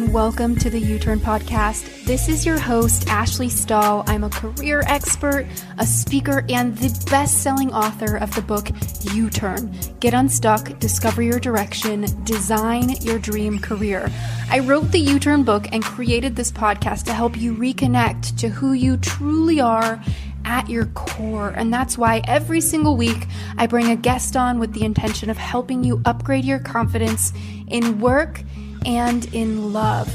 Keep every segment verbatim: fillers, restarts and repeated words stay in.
and welcome to the U-Turn Podcast. This is your host, Ashley Stahl. I'm a career expert, a speaker, and the best-selling author of the book, U-Turn. Get unstuck, discover your direction, design your dream career. I wrote the U-Turn book and created this podcast to help you reconnect to who you truly are at your core. And that's why every single week I bring a guest on with the intention of helping you upgrade your confidence in work and in love.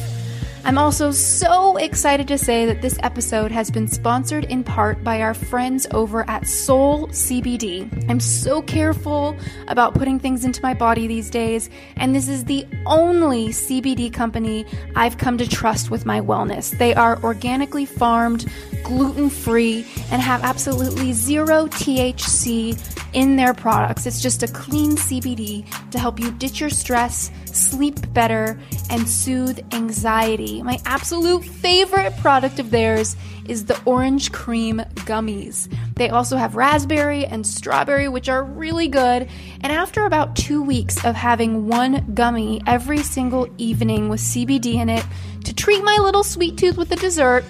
I'm also so excited to say that this episode has been sponsored in part by our friends over at Soul C B D. I'm so careful about putting things into my body these days, and this is the only C B D company I've come to trust with my wellness. They are organically farmed, gluten-free, and have absolutely zero T H C in their products. It's just a clean C B D to help you ditch your stress, sleep better, and soothe anxiety. My absolute favorite product of theirs is the orange cream gummies. They also have raspberry and strawberry, which are really good. And after about two weeks of having one gummy every single evening with C B D in it to treat my little sweet tooth with a dessert,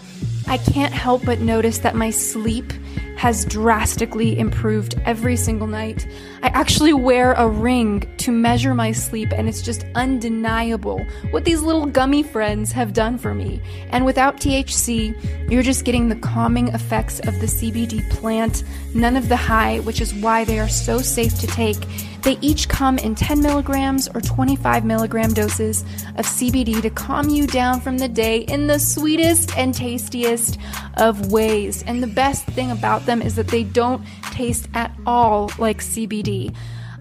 I can't help but notice that my sleep has drastically improved every single night. I actually wear a ring to measure my sleep, and it's just undeniable what these little gummy friends have done for me. And without T H C, you're just getting the calming effects of the C B D plant, none of the high, which is why they are so safe to take. They each come in ten milligrams or twenty-five milligram doses of C B D to calm you down from the day in the sweetest and tastiest of ways. And the best thing about them is that they don't taste at all like C B D.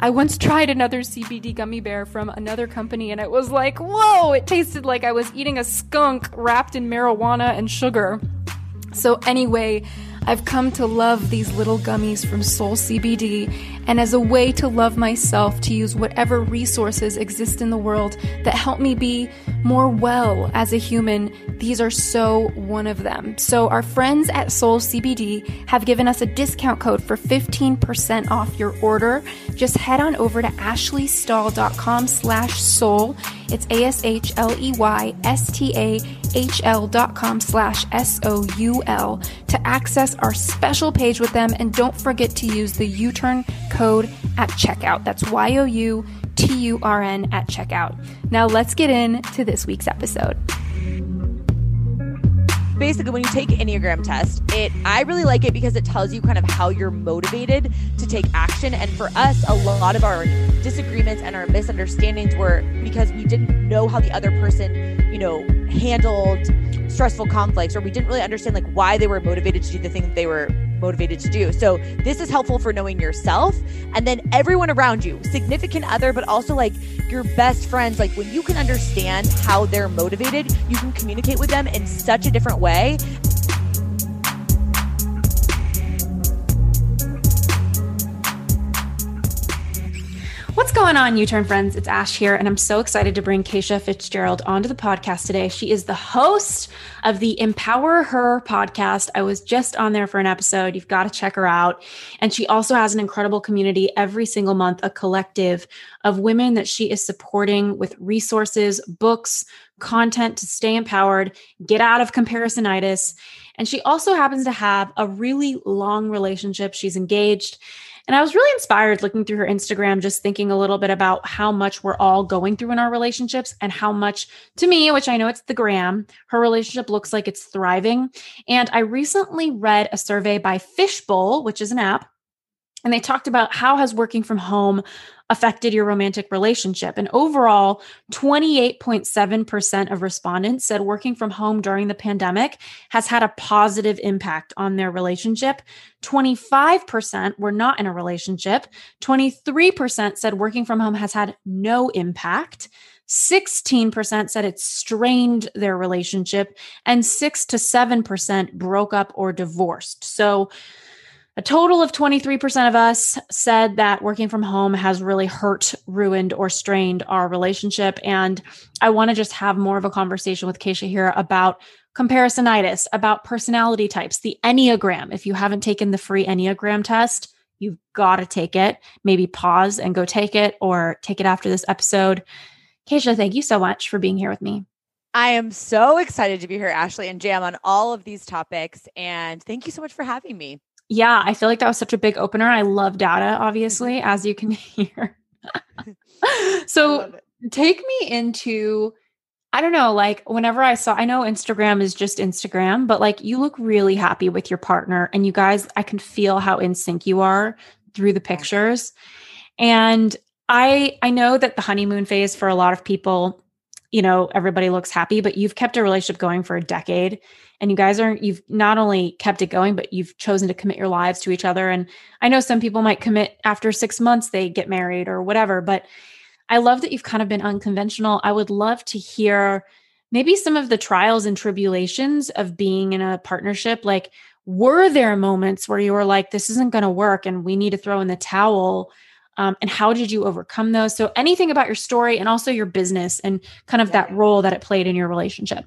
I once tried another C B D gummy bear from another company, and it was like, whoa, it tasted like I was eating a skunk wrapped in marijuana and sugar. So anyway, I've come to love these little gummies from Soul C B D, and as a way to love myself, to use whatever resources exist in the world that help me be more well as a human, these are so one of them. So our friends at Soul C B D have given us a discount code for fifteen percent off your order. Just head on over to ashleystahl.com slash soul. It's A-S-H-L-E-Y-S-T-A-H-L dot com slash S-O-U-L to access our special page with them. And don't forget to use the U-Turn code at checkout. That's Y O U T U R N at checkout. Now let's get into this week's episode. Basically, when you take an Enneagram test, it I really like it because it tells you kind of how you're motivated to take action. And for us, a lot of our disagreements and our misunderstandings were because we didn't know how the other person, you know, handled stressful conflicts, or we didn't really understand like why they were motivated to do the thing that they were motivated to do. So this is helpful for knowing yourself, and then everyone around you, significant other, but also like your best friends. Like when you can understand how they're motivated, you can communicate with them in such a different way. What's going on, U-Turn friends? It's Ash here, and I'm so excited to bring Keisha Fitzgerald onto the podcast today. She is the host of the Empower Her podcast. I was just on there for an episode. You've got to check her out. And she also has an incredible community every single month, a collective of women that she is supporting with resources, books, content to stay empowered, get out of comparisonitis. And she also happens to have a really long relationship. She's engaged. And I was really inspired looking through her Instagram, just thinking a little bit about how much we're all going through in our relationships and how much, to me, which I know it's the gram, her relationship looks like it's thriving. And I recently read a survey by Fishbowl, which is an app, and they talked about how has working from home affected your romantic relationship. And overall, twenty-eight point seven percent of respondents said working from home during the pandemic has had a positive impact on their relationship. twenty-five percent were not in a relationship. twenty-three percent said working from home has had no impact. sixteen percent said it strained their relationship, and six to seven percent broke up or divorced. So a total of twenty-three percent of us said that working from home has really hurt, ruined, or strained our relationship. And I want to just have more of a conversation with Keisha here about comparisonitis, about personality types, the Enneagram. If you haven't taken the free Enneagram test, you've got to take it. Maybe pause and go take it, or take it after this episode. Keisha, thank you so much for being here with me. I am so excited to be here, Ashley, and jam on all of these topics. And thank you so much for having me. Yeah, I feel like that was such a big opener. I love data, obviously, as you can hear. So take me into, I don't know, like whenever I saw, I know Instagram is just Instagram, but like you look really happy with your partner and you guys, I can feel how in sync you are through the pictures. And I, I know that the honeymoon phase for a lot of people, you know, everybody looks happy, but you've kept a relationship going for a decade and you guys are, you've not only kept it going, but you've chosen to commit your lives to each other. And I know some people might commit after six months, they get married or whatever, but I love that you've kind of been unconventional. I would love to hear maybe some of the trials and tribulations of being in a partnership. Like, were there moments where you were like, this isn't going to work and we need to throw in the towel? Um, and how did you overcome those? So anything about your story and also your business and kind of yeah. that role that it played in your relationship.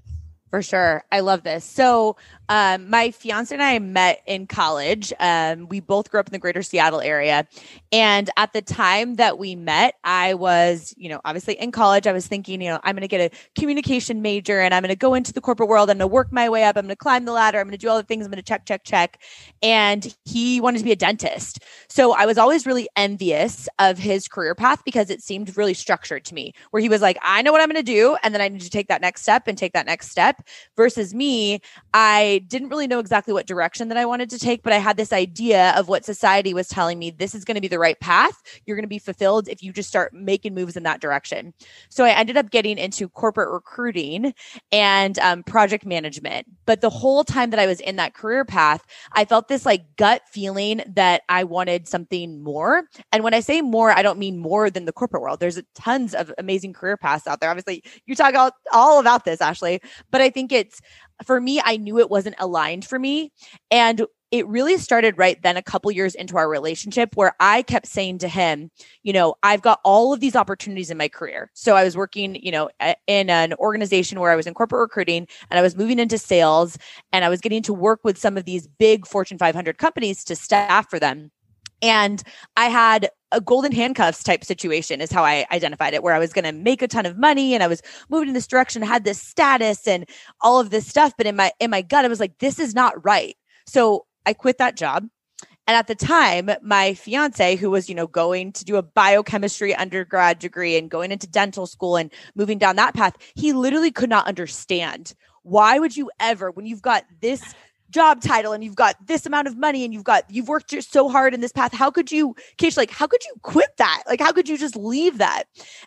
For sure. I love this. So um, my fiance and I met in college. Um, we both grew up in the greater Seattle area. And at the time that we met, I was, you know, obviously in college, I was thinking, you know, I'm going to get a communication major and I'm going to go into the corporate world. I'm going to work my way up. I'm going to climb the ladder. I'm going to do all the things. I'm going to check, check, check. And he wanted to be a dentist. So I was always really envious of his career path because it seemed really structured to me, where he was like, I know what I'm going to do. And then I need to take that next step and take that next step. Versus me, I didn't really know exactly what direction that I wanted to take, but I had this idea of what society was telling me. This is going to be the right path. You're going to be fulfilled if you just start making moves in that direction. So I ended up getting into corporate recruiting and um, project management. But the whole time that I was in that career path, I felt this like gut feeling that I wanted something more. And when I say more, I don't mean more than the corporate world. There's tons of amazing career paths out there. Obviously, you talk all, all about this, Ashley, but I think it's, for me, I knew it wasn't aligned for me. And it really started right then a couple years into our relationship where I kept saying to him, you know, I've got all of these opportunities in my career. So I was working, you know, in an organization where I was in corporate recruiting and I was moving into sales and I was getting to work with some of these big Fortune five hundred companies to staff for them. And I had a golden handcuffs type situation is how I identified it, where I was going to make a ton of money and I was moving in this direction, had this status and all of this stuff. But in my, in my gut, I was like, this is not right. So I quit that job. And at the time, my fiance, who was, you know, going to do a biochemistry undergrad degree and going into dental school and moving down that path, he literally could not understand. Why would you ever, when you've got this job title and you've got this amount of money and you've got, you've worked so hard in this path. How could you, Keisha, like, how could you quit that? Like, how could you just leave that?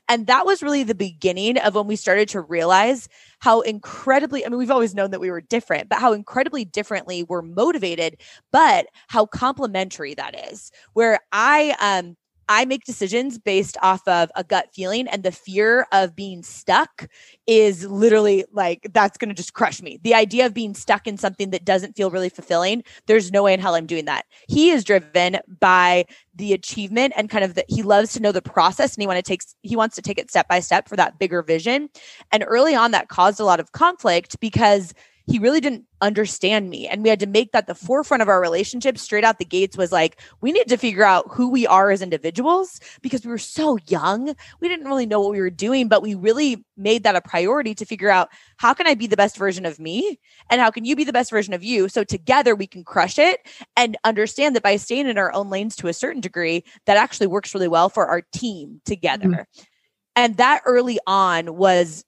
And that was really the beginning of when we started to realize how incredibly, I mean, we've always known that we were different, but how incredibly differently we're motivated, but how complementary that is, where I, um, I make decisions based off of a gut feeling, and the fear of being stuck is literally like, that's going to just crush me. The idea of being stuck in something that doesn't feel really fulfilling, there's no way in hell I'm doing that. He is driven by the achievement and kind of that he loves to know the process and he want to take, he wants to take it step by step for that bigger vision. And early on that caused a lot of conflict because he really didn't understand me. And we had to make that the forefront of our relationship straight out the gates, was like, we need to figure out who we are as individuals because we were so young. We didn't really know what we were doing, but we really made that a priority to figure out, how can I be the best version of me? And how can you be the best version of you? So together we can crush it and understand that by staying in our own lanes to a certain degree, that actually works really well for our team together. Mm-hmm. And that early on was,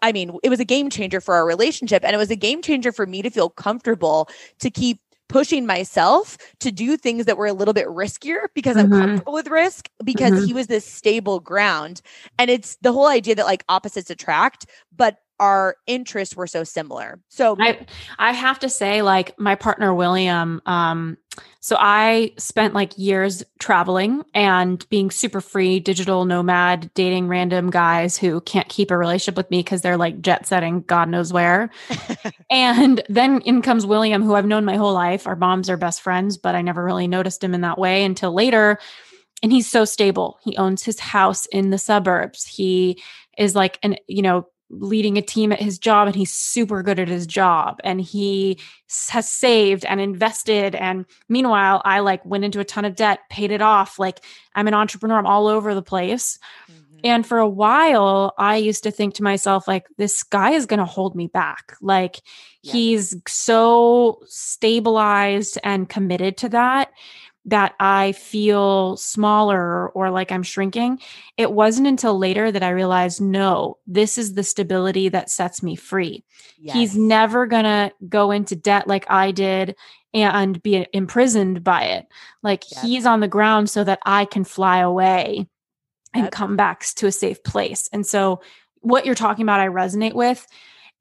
I mean, it was a game changer for our relationship, and it was a game changer for me to feel comfortable to keep pushing myself to do things that were a little bit riskier because mm-hmm. I'm comfortable with risk, because mm-hmm. he was this stable ground. And it's the whole idea that like opposites attract, but our interests were so similar. So I, I have to say, like, my partner, William, um, so I spent like years traveling and being super free, digital nomad, dating random guys who can't keep a relationship with me because they're like jet setting, God knows where. And then in comes William, who I've known my whole life. Our moms are best friends, but I never really noticed him in that way until later. And he's so stable. He owns his house in the suburbs. He is like an, you know, leading a team at his job, and he's super good at his job, and he has saved and invested. And meanwhile, I like went into a ton of debt, paid it off. Like, I'm an entrepreneur. I'm all over the place. Mm-hmm. And for a while, I used to think to myself, like, this guy is going to hold me back. Like, yeah. he's so stabilized and committed to that, that I feel smaller or like I'm shrinking. It wasn't until later that I realized, no, this is the stability that sets me free. Yes. He's never going to go into debt like I did and be imprisoned by it. Like, yes. he's on the ground so that I can fly away and yep. come back to a safe place. And so what you're talking about, I resonate with.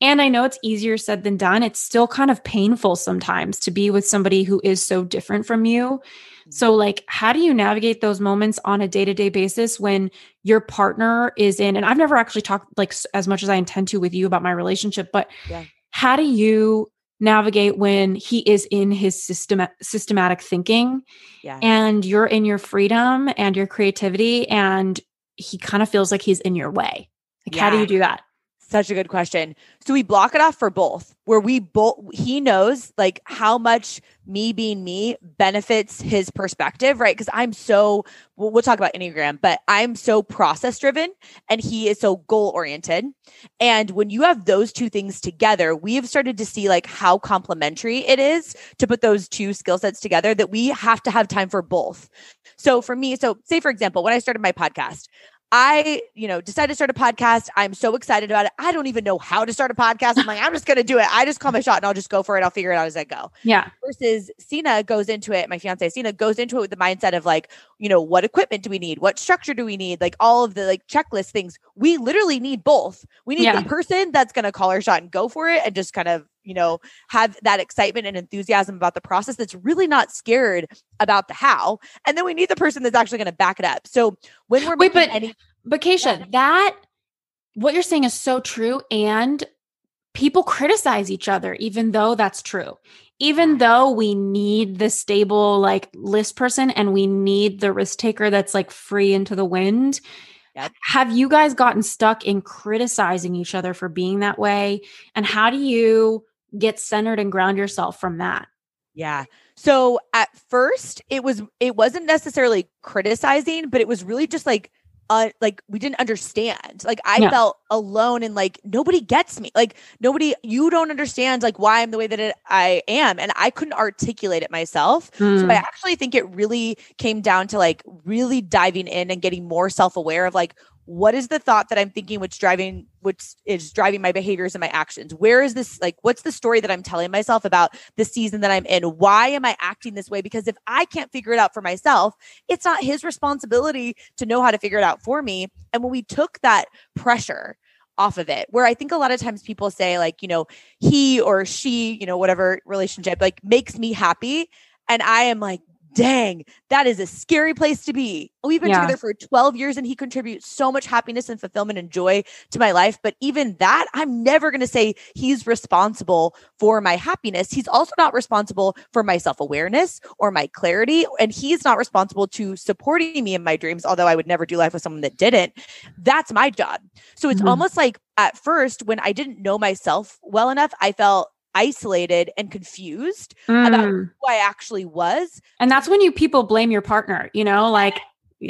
And I know it's easier said than done. It's still kind of painful sometimes to be with somebody who is so different from you. So like, how do you navigate those moments on a day-to-day basis when your partner is in, and I've never actually talked like as much as I intend to with you about my relationship, but yeah. how do you navigate when he is in his system, systematic thinking yeah. and you're in your freedom and your creativity and he kind of feels like he's in your way? Like, yeah. how do you do that? Such a good question. So we block it off for both, where we both, he knows like how much me being me benefits his perspective, right? Because I'm so, we'll, we'll talk about Enneagram, but I'm so process driven and he is so goal oriented. And when you have those two things together, we have started to see like how complementary it is to put those two skill sets together, that we have to have time for both. So for me, so say for example, when I started my podcast, I, you know, decided to start a podcast. I'm so excited about it. I don't even know how to start a podcast. I'm like, I'm just going to do it. I just call my shot and I'll just go for it. I'll figure it out as I go. Yeah. Versus Sina goes into it. My fiance Sina goes into it with the mindset of like, you know, what equipment do we need? What structure do we need? Like all of the like checklist things. We literally need both. We need yeah. the person that's going to call our shot and go for it and just kind of, you know, have that excitement and enthusiasm about the process that's really not scared about the how. And then we need the person that's actually going to back it up. So when we're Wait, but, any- but Keisha, yeah. that, what you're saying is so true. And people criticize each other, even though that's true. Even though we need the stable, like list person and we need the risk taker that's like free into the wind. Yep. Have you guys gotten stuck in criticizing each other for being that way? And how do you get centered and ground yourself from that? Yeah. So at first it was, it wasn't necessarily criticizing, but it was really just like, uh, like we didn't understand. Like I yeah. felt alone and like, nobody gets me. Like nobody, you don't understand like why I'm the way that it, I am. And I couldn't articulate it myself. Mm. So I actually think it really came down to like really diving in and getting more self-aware of like, what is the thought that I'm thinking, which driving, which is driving my behaviors and my actions? Where is this? Like, what's the story that I'm telling myself about the season that I'm in? Why am I acting this way? Because if I can't figure it out for myself, it's not his responsibility to know how to figure it out for me. And when we took that pressure off of it, where I think a lot of times people say like, you know, he or she, you know, whatever relationship, like makes me happy. And I am like, dang, that is a scary place to be. We've been yeah. together for twelve years and he contributes so much happiness and fulfillment and joy to my life. But even that, I'm never going to say he's responsible for my happiness. He's also not responsible for my self-awareness or my clarity. And he's not responsible to supporting me in my dreams, although I would never do life with someone that didn't. That's my job. So it's mm-hmm. almost like at first when I didn't know myself well enough, I felt isolated and confused mm. about who I actually was. And that's when you people blame your partner, you know, like,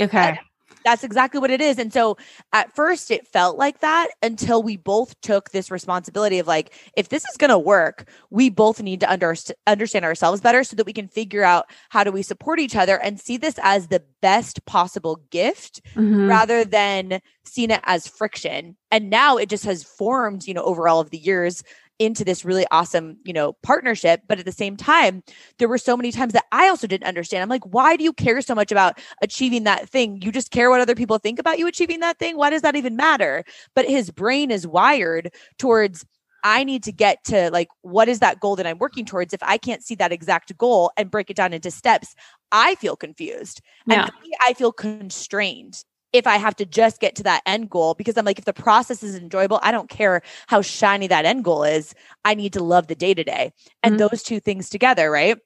okay. And that's exactly what it is. And so at first it felt like that until we both took this responsibility of like, if this is going to work, we both need to under- understand ourselves better so that we can figure out how do we support each other and see this as the best possible gift mm-hmm. rather than seeing it as friction. And now it just has formed, you know, over all of the years into this really awesome, you know, partnership. But at the same time, there were so many times that I also didn't understand. I'm like, why do you care so much about achieving that thing? You just care what other people think about you achieving that thing. Why does that even matter? But his brain is wired towards, I need to get to like, what is that goal that I'm working towards? If I can't see that exact goal and break it down into steps, I feel confused. Yeah. And for me, I feel constrained if I have to just get to that end goal, because I'm like, if the process is enjoyable, I don't care how shiny that end goal is. I need to love the day to day and mm-hmm. those two things together. Right.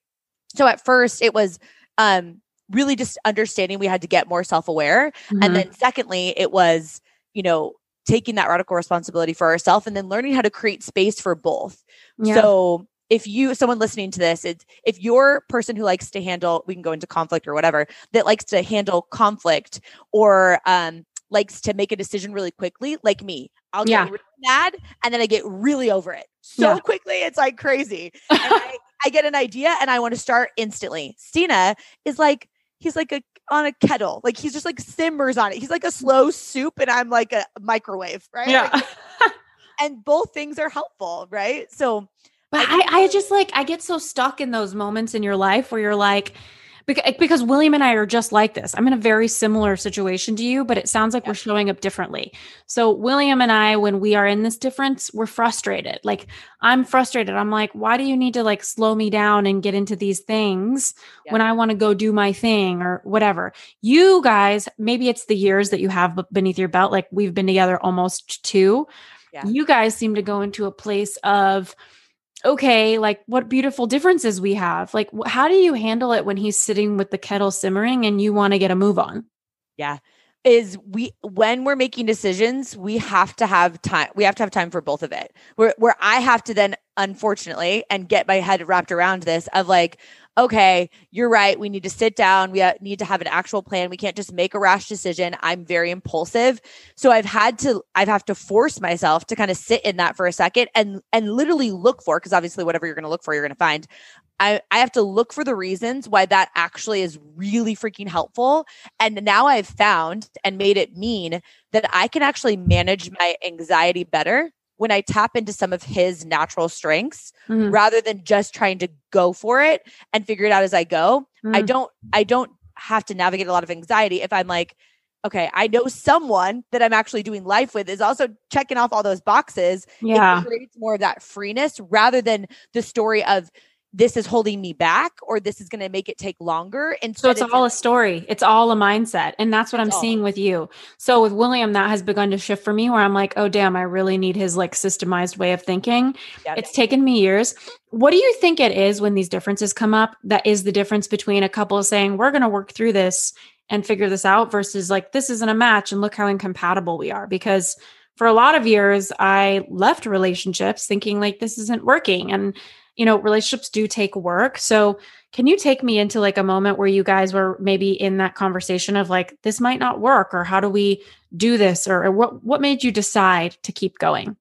So at first it was, um, really just understanding we had to get more self-aware. Mm-hmm. And then secondly, it was, you know, taking that radical responsibility for ourselves and then learning how to create space for both. Yeah. So if you, someone listening to this, it's, if you're a person who likes to handle, we can go into conflict or whatever, that likes to handle conflict or um, likes to make a decision really quickly, like me. I'll yeah. get really mad and then I get really over it so yeah. quickly. It's like crazy. And I, I get an idea and I want to start instantly. Sina is like, he's like a, on a kettle. Like he's just like simmers on it. He's like a slow soup and I'm like a microwave, right? Yeah. Like, and both things are helpful, right? So, but I, I, I just like, I get so stuck in those moments in your life where you're like, because William and I are just like this. I'm in a very similar situation to you, but it sounds like yeah. we're showing up differently. So William and I, when we are in this difference, we're frustrated. Like I'm frustrated. I'm like, why do you need to like slow me down and get into these things yeah. when I want to go do my thing or whatever? You guys, maybe it's the years that you have beneath your belt. Like we've been together almost two. Yeah. You guys seem to go into a place of, okay, like what beautiful differences we have. Like, wh- how do you handle it when he's sitting with the kettle simmering and you want to get a move on? Yeah. Is we, when we're making decisions, we have to have time. We have to have time for both of it where, where I have to then, unfortunately, and get my head wrapped around this of like, okay, you're right. We need to sit down. We ha- need to have an actual plan. We can't just make a rash decision. I'm very impulsive. So I've had to, I've have to force myself to kind of sit in that for a second and, and literally look for, cause obviously whatever you're going to look for, you're going to find. I, I have to look for the reasons why that actually is really freaking helpful. And now I've found and made it mean that I can actually manage my anxiety better when I tap into some of his natural strengths, mm. rather than just trying to go for it and figure it out as I go. Mm. I don't, I don't have to navigate a lot of anxiety if I'm like, okay, I know someone that I'm actually doing life with is also checking off all those boxes. Yeah. It creates more of that freeness rather than the story of this is holding me back or this is going to make it take longer. And so it's, it's all like, a story. It's all a mindset. And that's what I'm all. seeing with you. So with William, that has begun to shift for me where I'm like, oh damn, I really need his like systemized way of thinking. Yeah, it's yeah. taken me years. What do you think it is when these differences come up? That is the difference between a couple saying, we're going to work through this and figure this out versus like, this isn't a match and look how incompatible we are. Because for a lot of years I left relationships thinking like, this isn't working. And you know, relationships do take work. So can you take me into like a moment where you guys were maybe in that conversation of like, this might not work, or how do we do this? Or, or what, what made you decide to keep going?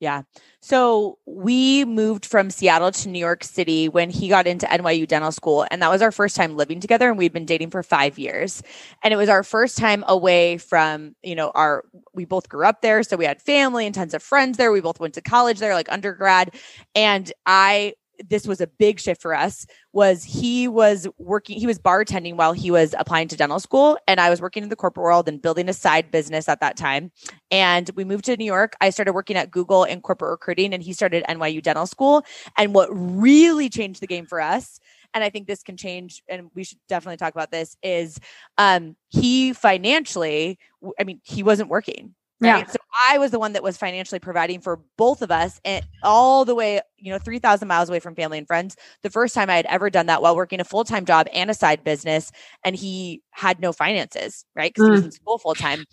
Yeah. So we moved from Seattle to New York City when he got into N Y U dental school. And that was our first time living together. And we'd been dating for five years. And it was our first time away from, you know, our, we both grew up there. So we had family and tons of friends there. We both went to college there, like undergrad. And I, this was a big shift for us, was he was working, he was bartending while he was applying to dental school. And I was working in the corporate world and building a side business at that time. And we moved to New York. I started working at Google in corporate recruiting and he started N Y U dental school. And what really changed the game for us, and I think this can change, and we should definitely talk about this, is um, he financially, I mean, he wasn't working. Right? Yeah. So I was the one that was financially providing for both of us and all the way, you know, three thousand miles away from family and friends. The first time I had ever done that while working a full-time job and a side business, and he had no finances, right? Because mm. he was in school full-time.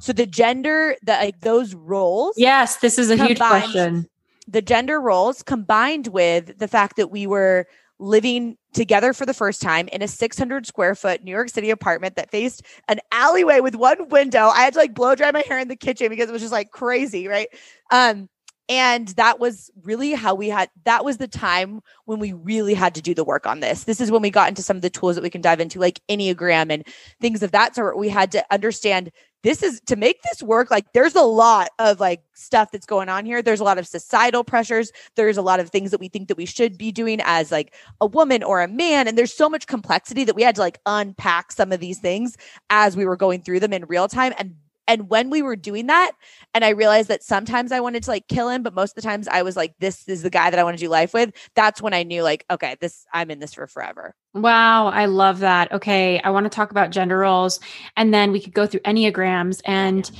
So the gender, the, like those roles. Yes. This is a combined, huge question. The gender roles combined with the fact that we were living together for the first time in a six hundred square foot New York City apartment that faced an alleyway with one window. I had to like blow dry my hair in the kitchen because it was just like crazy. Right. Um, and that was really how we had, that was the time when we really had to do the work on this. This is when we got into some of the tools that we can dive into, like Enneagram and things of that sort. We had to understand this is to make this work. Like there's a lot of like stuff that's going on here. There's a lot of societal pressures. There's a lot of things that we think that we should be doing as like a woman or a man. And there's so much complexity that we had to like unpack some of these things as we were going through them in real time. And, and when we were doing that, and I realized that sometimes I wanted to like kill him, but most of the times I was like, this is the guy that I want to do life with. That's when I knew like, okay, this, I'm in this for forever. Wow. I love that. Okay. I want to talk about gender roles and then we could go through Enneagrams. And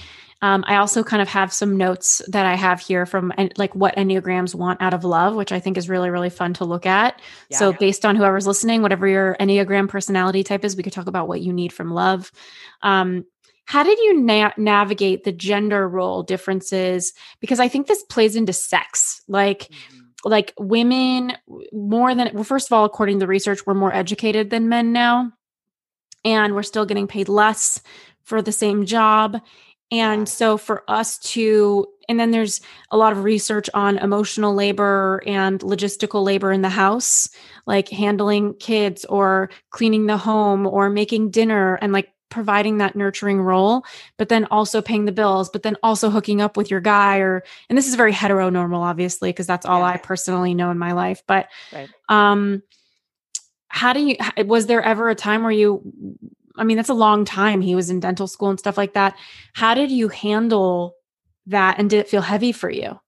um, I also kind of have some notes that I have here from like what Enneagrams want out of love, which I think is really, really fun to look at. Yeah, so yeah. based on whoever's listening, whatever your Enneagram personality type is, we could talk about what you need from love. Um, How did you na- navigate the gender role differences? Because I think this plays into sex, like, mm-hmm. like women more than, well, first of all, according to the research, we're more educated than men now, and we're still getting paid less for the same job. And so for us to, and then there's a lot of research on emotional labor and logistical labor in the house, like handling kids or cleaning the home or making dinner and like providing that nurturing role, but then also paying the bills, but then also hooking up with your guy or, and this is very heteronormal, obviously, because that's all yeah. I personally know in my life. But right. um, how do you, was there ever a time where you, I mean, that's a long time. He was in dental school and stuff like that. How did you handle that? And did it feel heavy for you?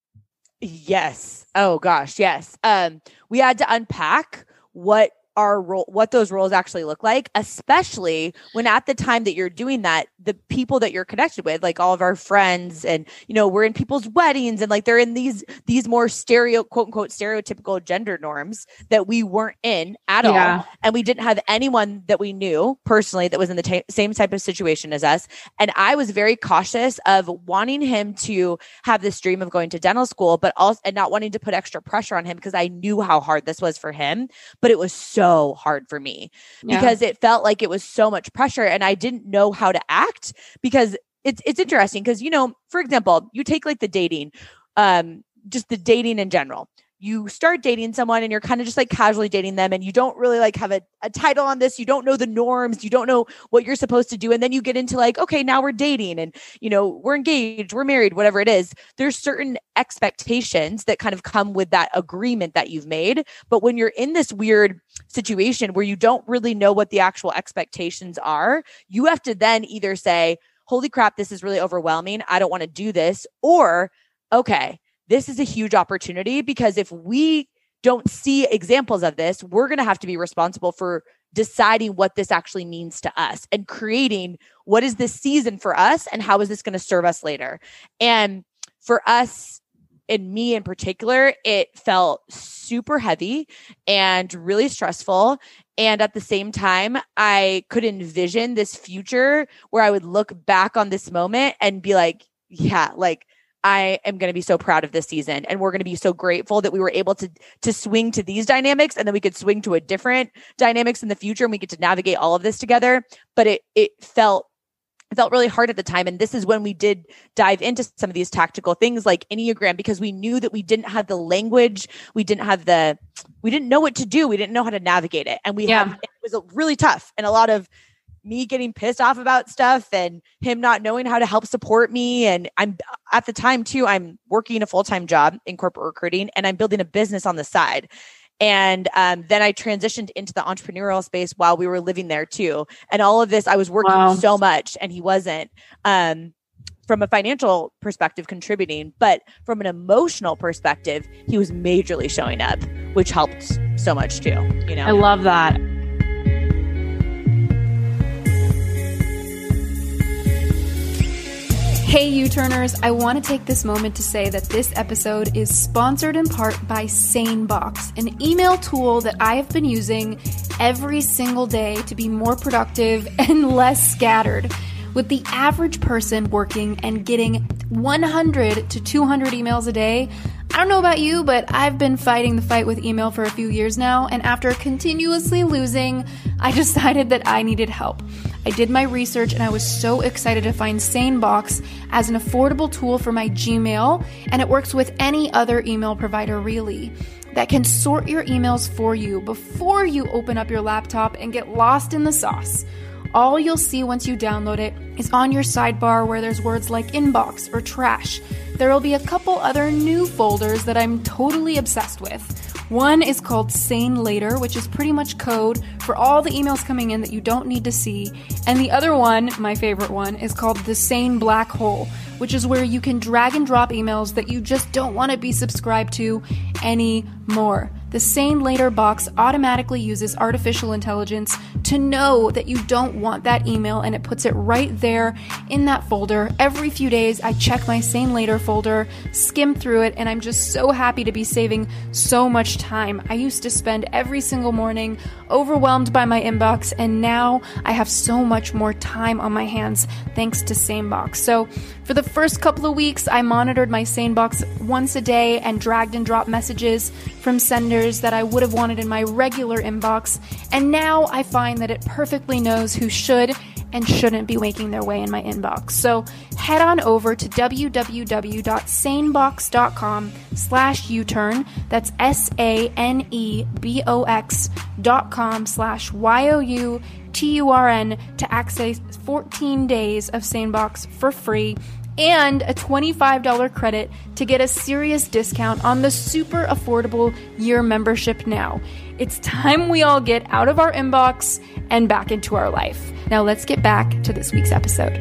Yes. Oh gosh. Yes. Um, we had to unpack what our role, what those roles actually look like, especially when at the time that you're doing that, the people that you're connected with, like all of our friends and, you know, we're in people's weddings and like, they're in these, these more stereo quote unquote stereotypical gender norms that we weren't in at yeah. all. And we didn't have anyone that we knew personally that was in the t- same type of situation as us. And I was very cautious of wanting him to have this dream of going to dental school, but also, and not wanting to put extra pressure on him because I knew how hard this was for him, but it was so So hard for me yeah. because it felt like it was so much pressure and I didn't know how to act because it's, it's interesting. Cause you know, for example, you take like the dating, um, just the dating in general, you start dating someone and you're kind of just like casually dating them. And you don't really like have a, a title on this. You don't know the norms. You don't know what you're supposed to do. And then you get into like, okay, now we're dating and, you know, we're engaged, we're married, whatever it is. There's certain expectations that kind of come with that agreement that you've made. But when you're in this weird situation where you don't really know what the actual expectations are, you have to then either say, holy crap, this is really overwhelming. I don't want to do this. Or, okay, this is a huge opportunity because if we don't see examples of this, we're going to have to be responsible for deciding what this actually means to us and creating what is this season for us and how is this going to serve us later. And for us, and me in particular, it felt super heavy and really stressful. And at the same time, I could envision this future where I would look back on this moment and be like, yeah, like, I am going to be so proud of this season. And we're going to be so grateful that we were able to, to swing to these dynamics and then we could swing to a different dynamics in the future and we get to navigate all of this together. But it, it felt, it felt really hard at the time. And this is when we did dive into some of these tactical things like Enneagram, because we knew that we didn't have the language. We didn't have the, we didn't know what to do. We didn't know how to navigate it. And we yeah. had, it was really tough and a lot of me getting pissed off about stuff and him not knowing how to help support me. And I'm at the time too, I'm working a full-time job in corporate recruiting and I'm building a business on the side. And um, then I transitioned into the entrepreneurial space while we were living there too. And all of this, I was working wow. so much and he wasn't um, from a financial perspective contributing, but from an emotional perspective, he was majorly showing up, which helped so much too. You know, I love that. Hey, U-Turners, I want to take this moment to say that this episode is sponsored in part by SaneBox, an email tool that I have been using every single day to be more productive and less scattered. With the average person working and getting one hundred to two hundred emails a day, I don't know about you, but I've been fighting the fight with email for a few years now, and after continuously losing, I decided that I needed help. I did my research and I was so excited to find SaneBox as an affordable tool for my Gmail, and it works with any other email provider really that can sort your emails for you before you open up your laptop and get lost in the sauce. All you'll see once you download it is on your sidebar where there's words like inbox or trash. There will be a couple other new folders that I'm totally obsessed with. One is called Sane Later, which is pretty much code for all the emails coming in that you don't need to see. And the other one, my favorite one, is called the Sane Black Hole, which is where you can drag and drop emails that you just don't want to be subscribed to anymore. The Sane Later box automatically uses artificial intelligence to know that you don't want that email and it puts it right there in that folder. Every few days, I check my Sane Later folder, skim through it, and I'm just so happy to be saving so much time. I used to spend every single morning overwhelmed by my inbox, and now I have so much more time on my hands thanks to SaneBox. So for the first couple of weeks, I monitored my SaneBox once a day and dragged and dropped messages from senders that I would have wanted in my regular inbox. And now I find that it perfectly knows who should and shouldn't be making their way in my inbox. So head on over to www.sanebox.com slash U-turn. That's S-A-N-E-B-O-X dot com slash Y O U T U R N to access fourteen days of SaneBox for free and a twenty-five dollars credit to get a serious discount on the super affordable year membership now. It's time we all get out of our inbox and back into our life. Now let's get back to this week's episode.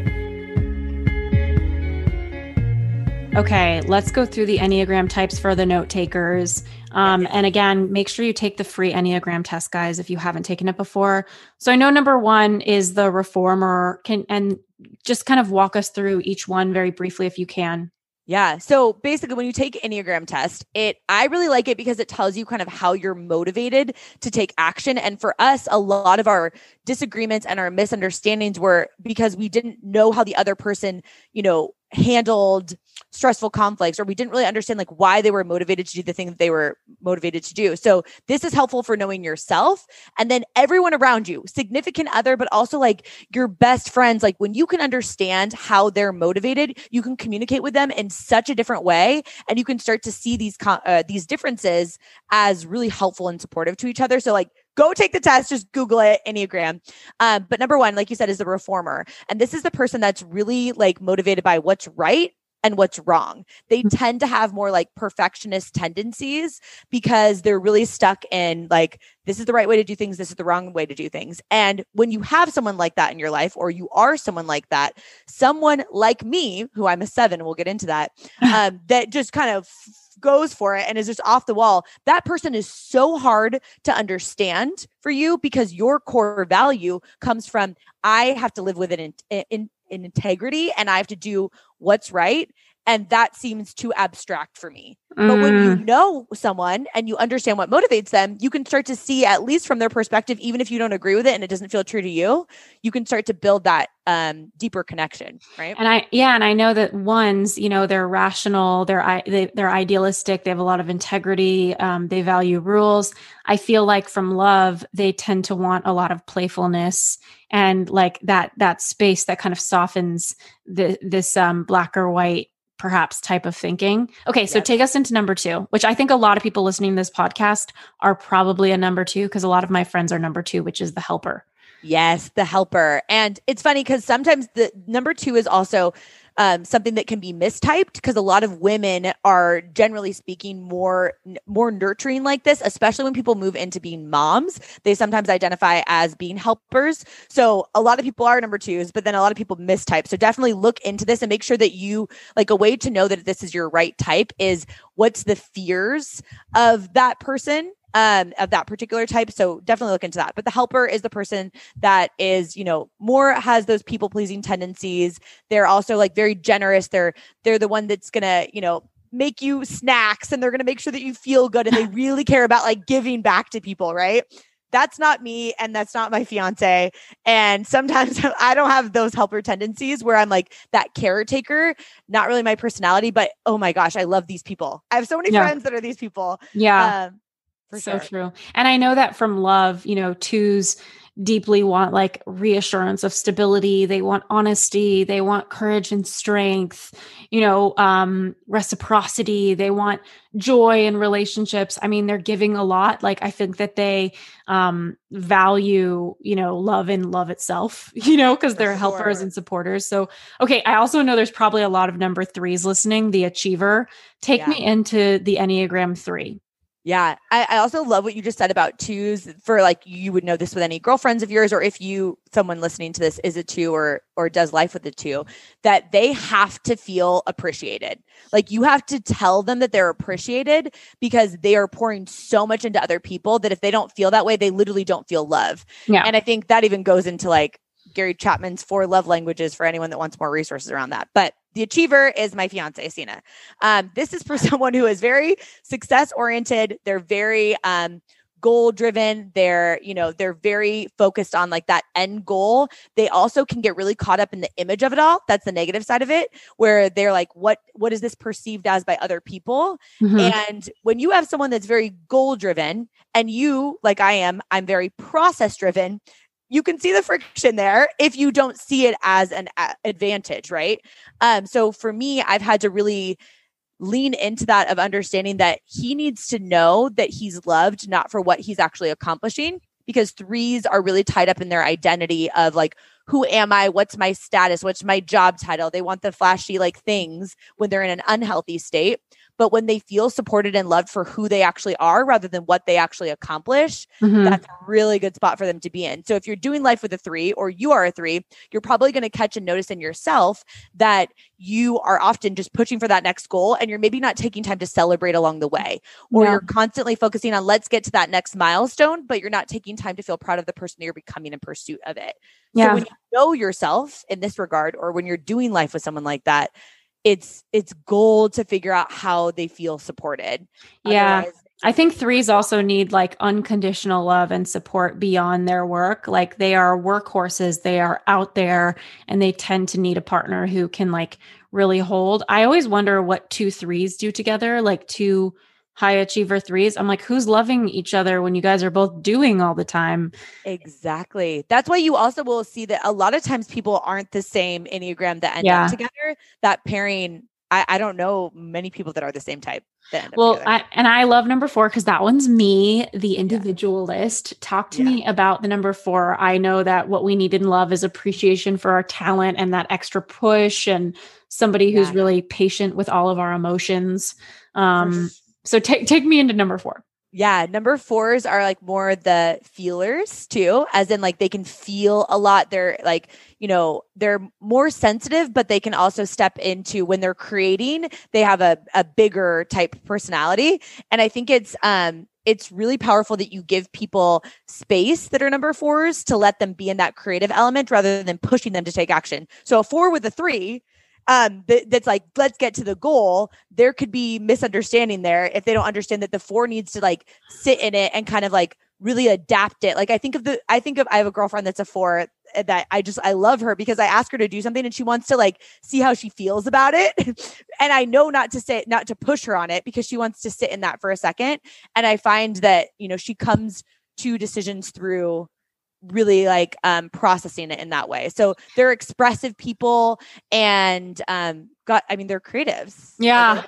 Okay, let's go through the Enneagram types for the note takers. Um, and again, make sure you take the free Enneagram test, guys, if you haven't taken it before. So I know number one is the reformer. Can and just kind of walk us through each one very briefly if you can. Yeah. So basically when you take Enneagram test, it, I really like it because it tells you kind of how you're motivated to take action. And for us, a lot of our disagreements and our misunderstandings were because we didn't know how the other person, you know, handled stressful conflicts, or we didn't really understand like why they were motivated to do the thing that they were motivated to do. So this is helpful for knowing yourself, and then everyone around you, significant other, but also like your best friends. Like when you can understand how they're motivated, you can communicate with them in such a different way, and you can start to see these uh, these differences as really helpful and supportive to each other. So like, go take the test. Just Google it, Enneagram. Uh, but number one, like you said, is the reformer. And this is the person that's really like motivated by what's right and what's wrong. They tend to have more like perfectionist tendencies because they're really stuck in like, this is the right way to do things. This is the wrong way to do things. And when you have someone like that in your life, or you are someone like that, someone like me, who I'm a seven, we'll get into that, um, that just kind of goes for it and is just off the wall. That person is so hard to understand for you because your core value comes from, I have to live with it in, in, in integrity and I have to do what's right. And that seems too abstract for me. Mm. But when you know someone and you understand what motivates them, you can start to see, at least from their perspective, even if you don't agree with it and it doesn't feel true to you, you can start to build that um, deeper connection, right? And I, yeah, and I know that ones, you know, they're rational, they're they, they're idealistic, they have a lot of integrity, um, they value rules. I feel like from love, they tend to want a lot of playfulness and like that that space that kind of softens the, this um, black or white perhaps type of thinking. Okay. So yep. Take us into number two, which I think a lot of people listening to this podcast are probably a number two, because a lot of my friends are number two, which is the helper. Yes. The helper. And it's funny because sometimes the number two is also um, something that can be mistyped, because a lot of women are generally speaking more, more nurturing like this, especially when people move into being moms, they sometimes identify as being helpers. So a lot of people are number twos, but then a lot of people mistype. So definitely look into this and make sure that you, like a way to know that this is your right type is what's the fears of that person. Um, of that particular type. So definitely look into that. But the helper is the person that is, you know, more has those people pleasing tendencies. They're also like very generous. They're, they're the one that's going to, you know, make you snacks, and they're going to make sure that you feel good. And they really care about like giving back to people, right? That's not me. And that's not my fiance. And sometimes I don't have those helper tendencies where I'm like that caretaker, not really my personality, but oh my gosh, I love these people. I have so many yeah. friends that are these people. Yeah. Um, For so sure. True. And I know that from love, you know, twos deeply want like reassurance of stability. They want honesty. They want courage and strength, you know, um, reciprocity. They want joy in relationships. I mean, they're giving a lot. Like, I think that they um, value, you know, love and love itself, you know, because they're sure. helpers and supporters. So, okay. I also know there's probably a lot of number threes listening, the achiever. Take yeah. me into the Enneagram three. Yeah. I, I also love what you just said about twos, for like, you would know this with any girlfriends of yours, or if you, someone listening to this is a two or, or does life with a two, that they have to feel appreciated. Like you have to tell them that they're appreciated, because they are pouring so much into other people that if they don't feel that way, they literally don't feel love. Yeah. And I think that even goes into like Gary Chapman's four love languages for anyone that wants more resources around that. But the achiever is my fiance, Sina. Um, this is for someone who is very success oriented. They're very um, goal driven. They're, you know, they're very focused on like that end goal. They also can get really caught up in the image of it all. That's the negative side of it, where they're like, what, what is this perceived as by other people? Mm-hmm. And when you have someone that's very goal driven, and you, like I am, I'm very process driven, you can see the friction there if you don't see it as an a- advantage, right? Um, so for me, I've had to really lean into that of understanding that he needs to know that he's loved, not for what he's actually accomplishing, because threes are really tied up in their identity of like, who am I? What's my status? What's my job title? They want the flashy like things when they're in an unhealthy state. But when they feel supported and loved for who they actually are rather than what they actually accomplish, mm-hmm. that's a really good spot for them to be in. So if you're doing life with a three or you are a three, you're probably going to catch and notice in yourself that you are often just pushing for that next goal and you're maybe not taking time to celebrate along the way. Or yeah. you're constantly focusing on let's get to that next milestone, but you're not taking time to feel proud of the person that you're becoming in pursuit of it. Yeah. So when you know yourself in this regard, or when you're doing life with someone like that, it's it's gold to figure out how they feel supported. Yeah. Otherwise, I think threes also need like unconditional love and support beyond their work. Like they are workhorses, they are out there, and they tend to need a partner who can like really hold. I always wonder what two threes do together, like two high achiever threes. I'm like, who's loving each other when you guys are both doing all the time? Exactly. That's why you also will see that a lot of times people aren't the same Enneagram that end yeah. up together. That pairing, I, I don't know many people that are the same type that end well, up together. I, and I love number four because that one's me, the individualist. Yeah. Talk to yeah. me about the number four. I know that what we need in love is appreciation for our talent and that extra push and somebody who's yeah. really patient with all of our emotions. Um, So take take me into number four. Yeah. Number fours are like more the feelers too, as in like they can feel a lot. They're like, you know, they're more sensitive, but they can also step into when they're creating, they have a, a bigger type personality. And I think it's, um, it's really powerful that you give people space that are number fours to let them be in that creative element rather than pushing them to take action. So a four with a three Um, th- that's like, let's get to the goal. There could be misunderstanding there if they don't understand that the four needs to like sit in it and kind of like really adapt it. Like I think of the, I think of, I have a girlfriend that's a four that I just, I love her because I ask her to do something and she wants to like see how she feels about it. And I know not to sit, not to push her on it because she wants to sit in that for a second. And I find that, you know, she comes to decisions through really like um, processing it in that way. So they're expressive people and um, got, I mean, they're creatives. Yeah.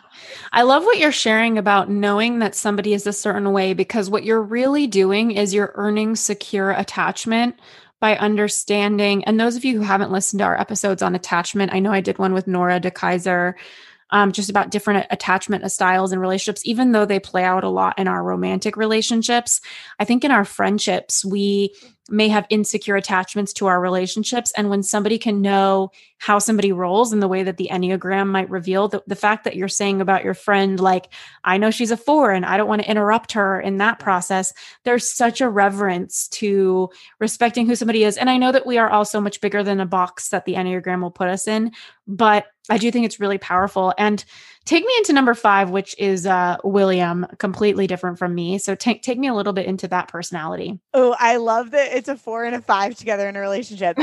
I love what you're sharing about knowing that somebody is a certain way, because what you're really doing is you're earning secure attachment by understanding. And those of you who haven't listened to our episodes on attachment, I know I did one with Nora DeKaiser, Um, just about different attachment styles and relationships, even though they play out a lot in our romantic relationships. I think in our friendships, we may have insecure attachments to our relationships. And when somebody can know how somebody rolls in the way that the Enneagram might reveal, the, the fact that you're saying about your friend, like, I know she's a four and I don't want to interrupt her in that process. There's such a reverence to respecting who somebody is. And I know that we are all so much bigger than a box that the Enneagram will put us in, but I do think it's really powerful. And take me into number five, which is uh, William, completely different from me. So take take me a little bit into that personality. Oh, I love that it's a four and a five together in a relationship.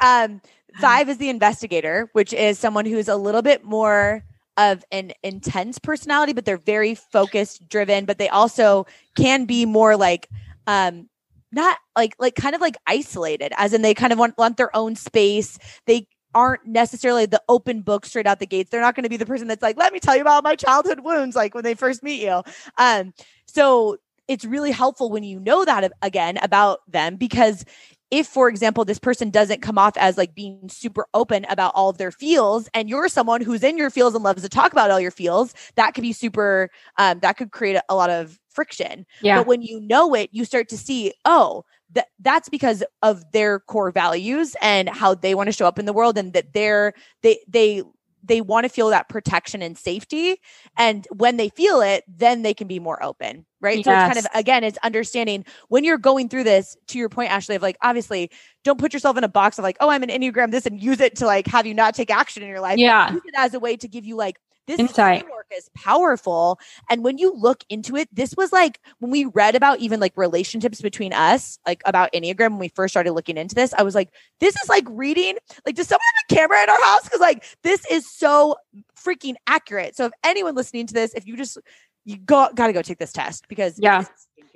um, five is the investigator, which is someone who's a little bit more of an intense personality, but they're very focused, driven, but they also can be more like... Um, not like, like kind of like isolated, as in they kind of want, want their own space. They aren't necessarily the open book straight out the gates. They're not going to be the person that's like, let me tell you about my childhood wounds, like when they first meet you. Um, so it's really helpful when you know that again about them, because if, for example, this person doesn't come off as like being super open about all of their feels, and you're someone who's in your feels and loves to talk about all your feels, that could be super, um, that could create a, a lot of friction. Yeah. But when you know it, you start to see, oh, Th- that's because of their core values and how they want to show up in the world, and that they're, they, they, they want to feel that protection and safety. And when they feel it, then they can be more open. Right. Yes. So it's kind of, again, it's understanding when you're going through this, to your point, Ashley, of like, obviously don't put yourself in a box of like, oh, I'm an Enneagram this, and use it to like, have you not take action in your life. Yeah. Use it as a way to give you like, this framework is powerful. And when you look into it, this was like when we read about even like relationships between us, like about Enneagram, when we first started looking into this, I was like, this is like reading, like, does someone have a camera in our house? Cause like, this is so freaking accurate. So if anyone listening to this, if you just, you go, gotta go take this test because yeah.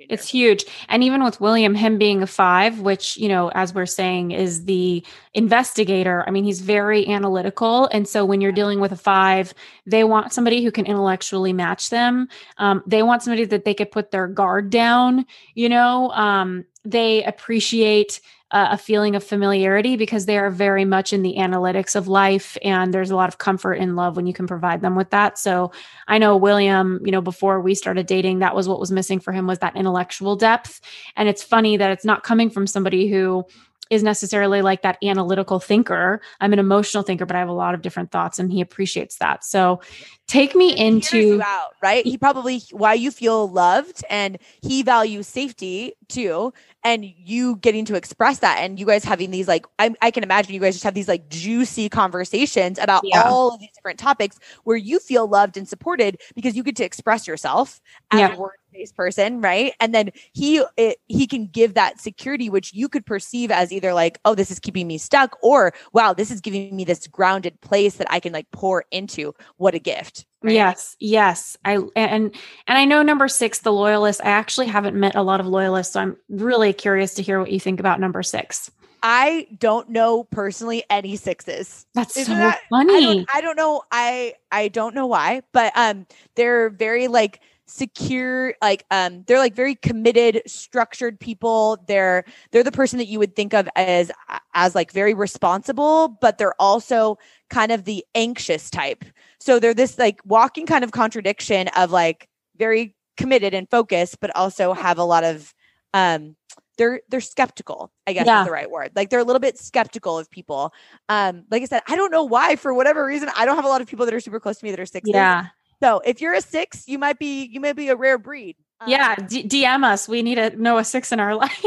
It's huge. And even with William, him being a five, which, you know, as we're saying, is the investigator. I mean, he's very analytical. And so when you're dealing with a five, they want somebody who can intellectually match them. Um, they want somebody that they could put their guard down, you know, um, they appreciate uh, a feeling of familiarity because they are very much in the analytics of life. And there's a lot of comfort and love when you can provide them with that. So I know William, you know, before we started dating, that was what was missing for him was that intellectual depth. And it's funny that it's not coming from somebody who is necessarily like that analytical thinker. I'm an emotional thinker, but I have a lot of different thoughts and he appreciates that. So take me into you out, right. He probably why you feel loved and he values safety too. And you getting to express that and you guys having these, like, I, I can imagine you guys just have these like juicy conversations about yeah. all of these different topics where you feel loved and supported because you get to express yourself as yeah. a workspace person. Right. And then he, it, he can give that security, which you could perceive as either like, oh, this is keeping me stuck, or wow, this is giving me this grounded place that I can like pour into. What a gift. Right? Yes. Yes. I, and, and I know number six, the loyalist, I actually haven't met a lot of loyalists. So I'm really curious to hear what you think about number six. I don't know personally any sixes. That's Isn't so that, funny. I don't, I don't know. I, I don't know why, but, um, they're very like secure, like, um, they're like very committed, structured people. They're, they're the person that you would think of as, as like very responsible, but they're also kind of the anxious type. So they're this like walking kind of contradiction of like very committed and focused, but also have a lot of, um, they're, they're skeptical, I guess yeah. is the right word. Like they're a little bit skeptical of people. Um, like I said, I don't know why, for whatever reason, I don't have a lot of people that are super close to me that are sixes. Yeah. So if you're a six, you might be, you may be a rare breed. Um, yeah. D- DM us. We need to know a six in our life.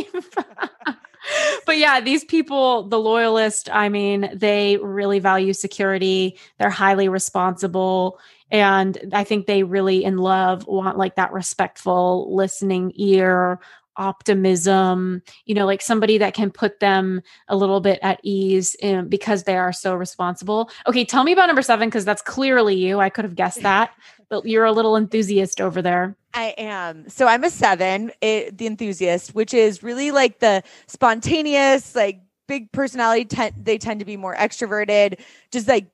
But yeah, these people, the loyalist, I mean, they really value security. They're highly responsible. And I think they really in love want like that respectful listening ear, optimism, you know, like somebody that can put them a little bit at ease in, because they are so responsible. Okay. Tell me about number seven, because that's clearly you. I could have guessed that, but you're a little enthusiast over there. I am. So I'm a seven, it, the enthusiast, which is really like the spontaneous, like big personality. Te- they tend to be more extroverted, just like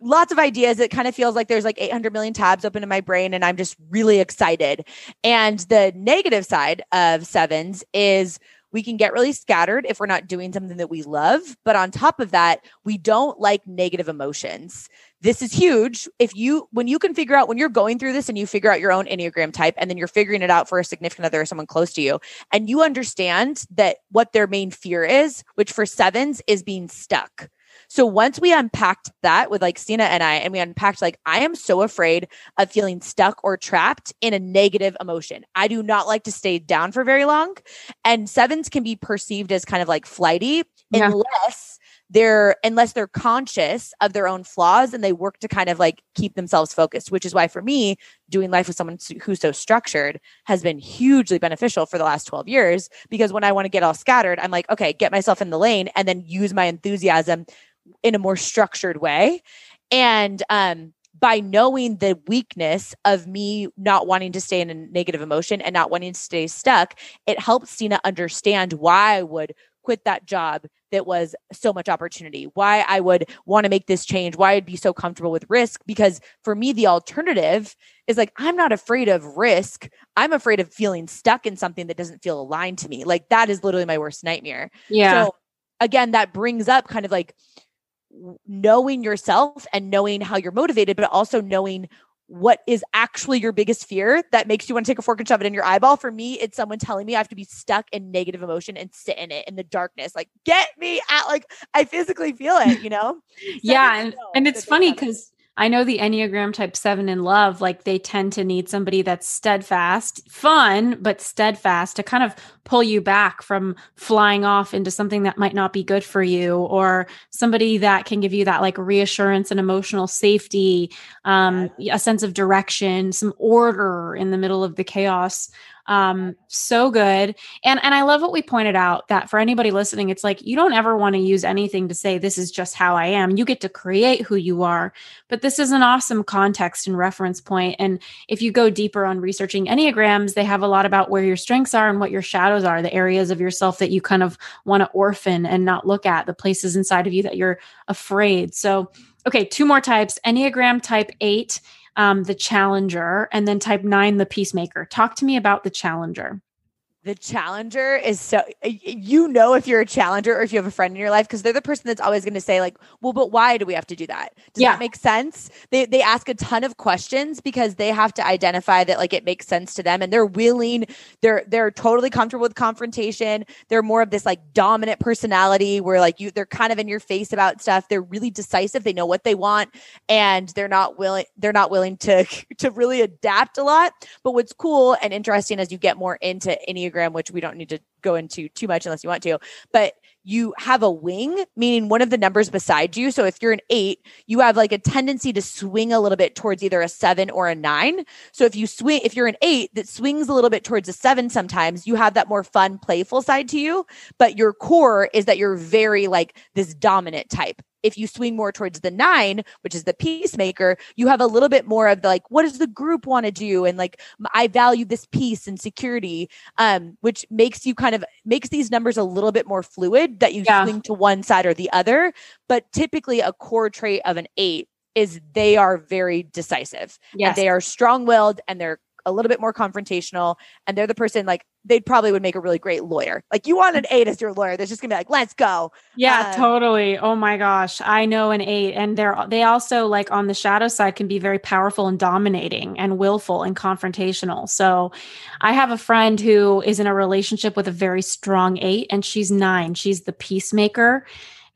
lots of ideas. It kind of feels like there's like eight hundred million tabs open in my brain and I'm just really excited. And the negative side of sevens is we can get really scattered if we're not doing something that we love. But on top of that, we don't like negative emotions. This is huge. If you, when you can figure out when you're going through this and you figure out your own Enneagram type, and then you're figuring it out for a significant other or someone close to you, and you understand that what their main fear is, which for sevens is being stuck. So once we unpacked that with like Sina and I, and we unpacked, like, I am so afraid of feeling stuck or trapped in a negative emotion. I do not like to stay down for very long. And sevens can be perceived as kind of like flighty yeah. unless they're, unless they're conscious of their own flaws and they work to kind of like keep themselves focused, which is why for me, doing life with someone who's so structured has been hugely beneficial for the last twelve years, because when I want to get all scattered, I'm like, okay, get myself in the lane and then use my enthusiasm in a more structured way. And um, by knowing the weakness of me not wanting to stay in a negative emotion and not wanting to stay stuck, it helps Sina understand why I would quit that job that was so much opportunity, why I would want to make this change, why I'd be so comfortable with risk. Because for me, the alternative is like, I'm not afraid of risk. I'm afraid of feeling stuck in something that doesn't feel aligned to me. Like that is literally my worst nightmare. Yeah. So again, that brings up kind of like knowing yourself and knowing how you're motivated, but also knowing what is actually your biggest fear that makes you want to take a fork and shove it in your eyeball. For me, it's someone telling me I have to be stuck in negative emotion and sit in it in the darkness. Like, get me out. Like, I physically feel it, you know? So yeah. And, and it's funny because I know the Enneagram type seven in love, like they tend to need somebody that's steadfast, fun, but steadfast to kind of pull you back from flying off into something that might not be good for you, or somebody that can give you that like reassurance and emotional safety, um, yeah. a sense of direction, some order in the middle of the chaos. Um, so good. And, and I love what we pointed out, that for anybody listening, it's like, you don't ever want to use anything to say, this is just how I am. You get to create who you are, but this is an awesome context and reference point. And if you go deeper on researching Enneagrams, they have a lot about where your strengths are and what your shadows are, the areas of yourself that you kind of want to orphan and not look at, the places inside of you that you're afraid. So, okay, two more types. Enneagram type eight, um, the challenger, and then type nine, the peacemaker. Talk to me about the challenger. The challenger is so, you know, if you're a challenger or if you have a friend in your life, because they're the person that's always going to say like, well, but why do we have to do that? Does yeah. that make sense? They they ask a ton of questions because they have to identify that like it makes sense to them, and they're willing, they're, they're totally comfortable with confrontation. They're more of this like dominant personality where like you, they're kind of in your face about stuff. They're really decisive. They know what they want, and they're not willing, they're not willing to, to really adapt a lot. But what's cool and interesting as you get more into Enneagram, which we don't need to go into too much unless you want to, but you have a wing, meaning one of the numbers beside you. So if you're an eight, you have like a tendency to swing a little bit towards either a seven or a nine. So if you swing, if you're an eight that swings a little bit towards a seven, sometimes you have that more fun, playful side to you, but your core is that you're very like this dominant type. If you swing more towards the nine, which is the peacemaker, you have a little bit more of the, like, what does the group want to do? And like, I value this peace and security, um, which makes you kind of makes these numbers a little bit more fluid, that you yeah. swing to one side or the other. But typically a core trait of an eight is they are very decisive yes. and they are strong-willed, and they're a little bit more confrontational, and they're the person like they probably would make a really great lawyer. Like you want an eight as your lawyer. That's just gonna be like, let's go. Yeah, um, totally. Oh my gosh. I know an eight, and they're, they also like on the shadow side can be very powerful and dominating and willful and confrontational. So I have a friend who is in a relationship with a very strong eight, and she's nine. She's the peacemaker.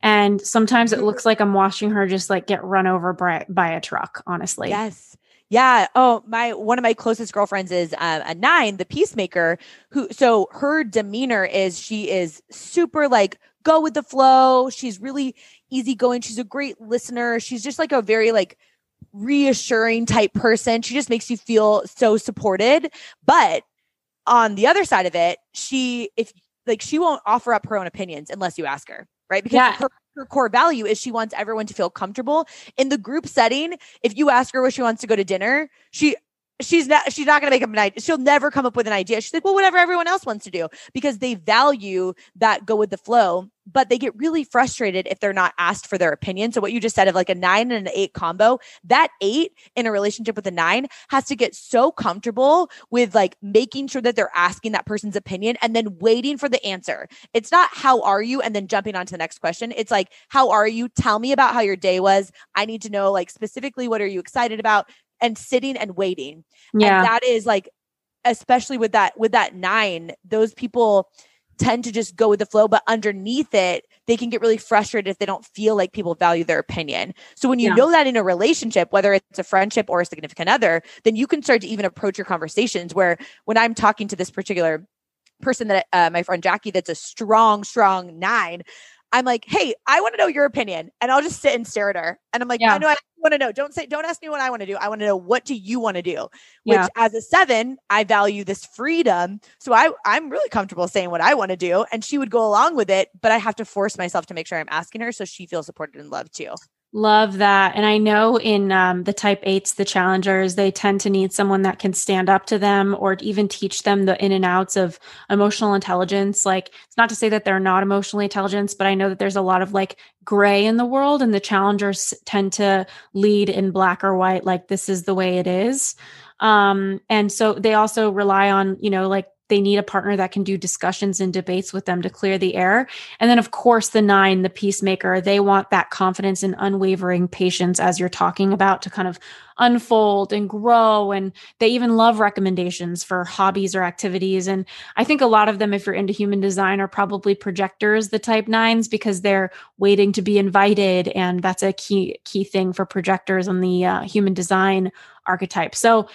And sometimes it looks like I'm watching her just like get run over by, by a truck, honestly. Yes. Yeah. Oh, my, one of my closest girlfriends is uh, a nine, the peacemaker, who, so her demeanor is she is super like go with the flow. She's really easygoing. She's a great listener. She's just like a very like reassuring type person. She just makes you feel so supported. But on the other side of it, she, if like, she won't offer up her own opinions unless you ask her, right? Because yeah. her, her core value is she wants everyone to feel comfortable in the group setting. If you ask her where she wants to go to dinner, she she's not she's not going to make up an idea. She'll never come up with an idea. She's like, well, whatever everyone else wants to do, because they value that go with the flow. But they get really frustrated if they're not asked for their opinion. So what you just said of like a nine and an eight combo, that eight in a relationship with a nine has to get so comfortable with like making sure that they're asking that person's opinion and then waiting for the answer. It's not how are you and then jumping on to the next question. It's like, how are you? Tell me about how your day was. I need to know like specifically, what are you excited about? And sitting and waiting. Yeah. And that is like, especially with that, with that nine, those people tend to just go with the flow, but underneath it, they can get really frustrated if they don't feel like people value their opinion. So when you yeah. know that in a relationship, whether it's a friendship or a significant other, then you can start to even approach your conversations where when I'm talking to this particular person that uh, my friend Jackie, that's a strong, strong nine, I'm like, hey, I want to know your opinion. And I'll just sit and stare at her. And I'm like, yeah. I know I want to know. Don't say, don't ask me what I want to do. I want to know, what do you want to do? Which yeah. as a seven, I value this freedom. So I, I'm really comfortable saying what I want to do. And she would go along with it, but I have to force myself to make sure I'm asking her so she feels supported and loved too. Love that. And I know in um, the type eights, the challengers, they tend to need someone that can stand up to them or even teach them the in and outs of emotional intelligence. Like, it's not to say that they're not emotionally intelligent, but I know that there's a lot of like gray in the world, and the challengers tend to lead in black or white. Like, this is the way it is. Um, and so they also rely on, you know, like, they need a partner that can do discussions and debates with them to clear the air. And then of course the nine, the peacemaker, they want that confidence and unwavering patience, as you're talking about, to kind of unfold and grow. And they even love recommendations for hobbies or activities. And I think a lot of them, if you're into human design, are probably projectors, the type nines, because they're waiting to be invited. And that's a key, key thing for projectors on the uh, human design archetype. So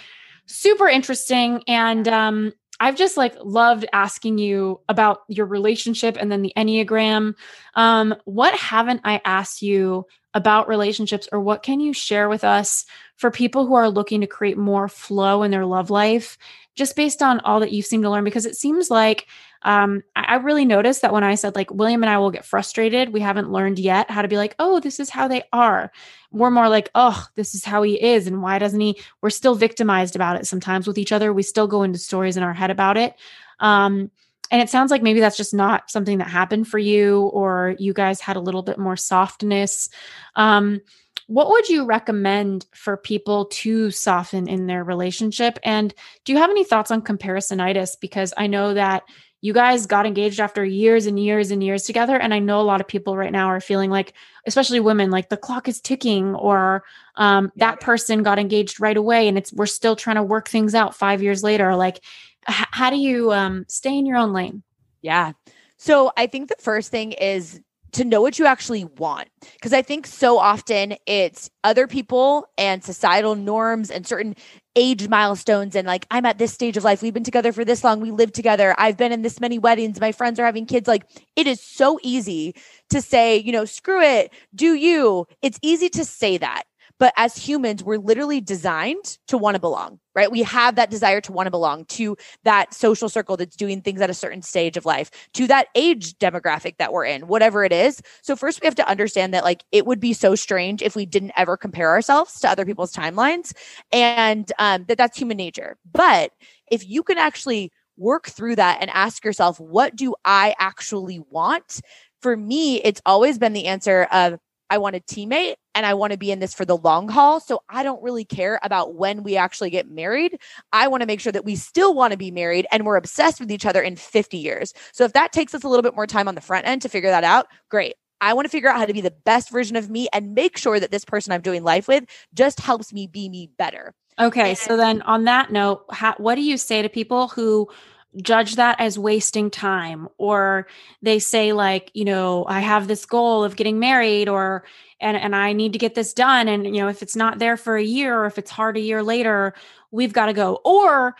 super interesting. And, um, I've just like loved asking you about your relationship and then the Enneagram. Um, what haven't I asked you about relationships, or what can you share with us for people who are looking to create more flow in their love life, just based on all that you've seemed to learn? Because it seems like um, I, I really noticed that when I said, like, William and I will get frustrated, we haven't learned yet how to be like, oh, this is how they are. We're more like, oh, this is how he is. And why doesn't he? We're still victimized about it sometimes with each other. We still go into stories in our head about it. Um, and it sounds like maybe that's just not something that happened for you, or you guys had a little bit more softness. Um, what would you recommend for people to soften in their relationship? And do you have any thoughts on comparisonitis? Because I know that you guys got engaged after years and years and years together. And I know a lot of people right now are feeling like, especially women, like the clock is ticking, or um, that person got engaged right away and it's, we're still trying to work things out five years later. Like, h- how do you um, stay in your own lane? Yeah. So I think the first thing is to know what you actually want. Because I think so often it's other people and societal norms and certain age milestones. And like, I'm at this stage of life. We've been together for this long. We live together. I've been in this many weddings. My friends are having kids. Like, it is so easy to say, you know, screw it, do you. It's easy to say that. But as humans, we're literally designed to want to belong, right? We have that desire to want to belong to that social circle that's doing things at a certain stage of life, to that age demographic that we're in, whatever it is. So first we have to understand that, like, it would be so strange if we didn't ever compare ourselves to other people's timelines, and um, that that's human nature. But if you can actually work through that and ask yourself, what do I actually want? For me, it's always been the answer of, I want a teammate and I want to be in this for the long haul. So I don't really care about when we actually get married. I want to make sure that we still want to be married and we're obsessed with each other in fifty years. So if that takes us a little bit more time on the front end to figure that out, great. I want to figure out how to be the best version of me and make sure that this person I'm doing life with just helps me be me better. Okay. And- so then on that note, how, what do you say to people who judge that as wasting time, or they say, like, you know, I have this goal of getting married, or, and, and I need to get this done. And, you know, if it's not there for a year, or if it's hard a year later, we've got to go. Or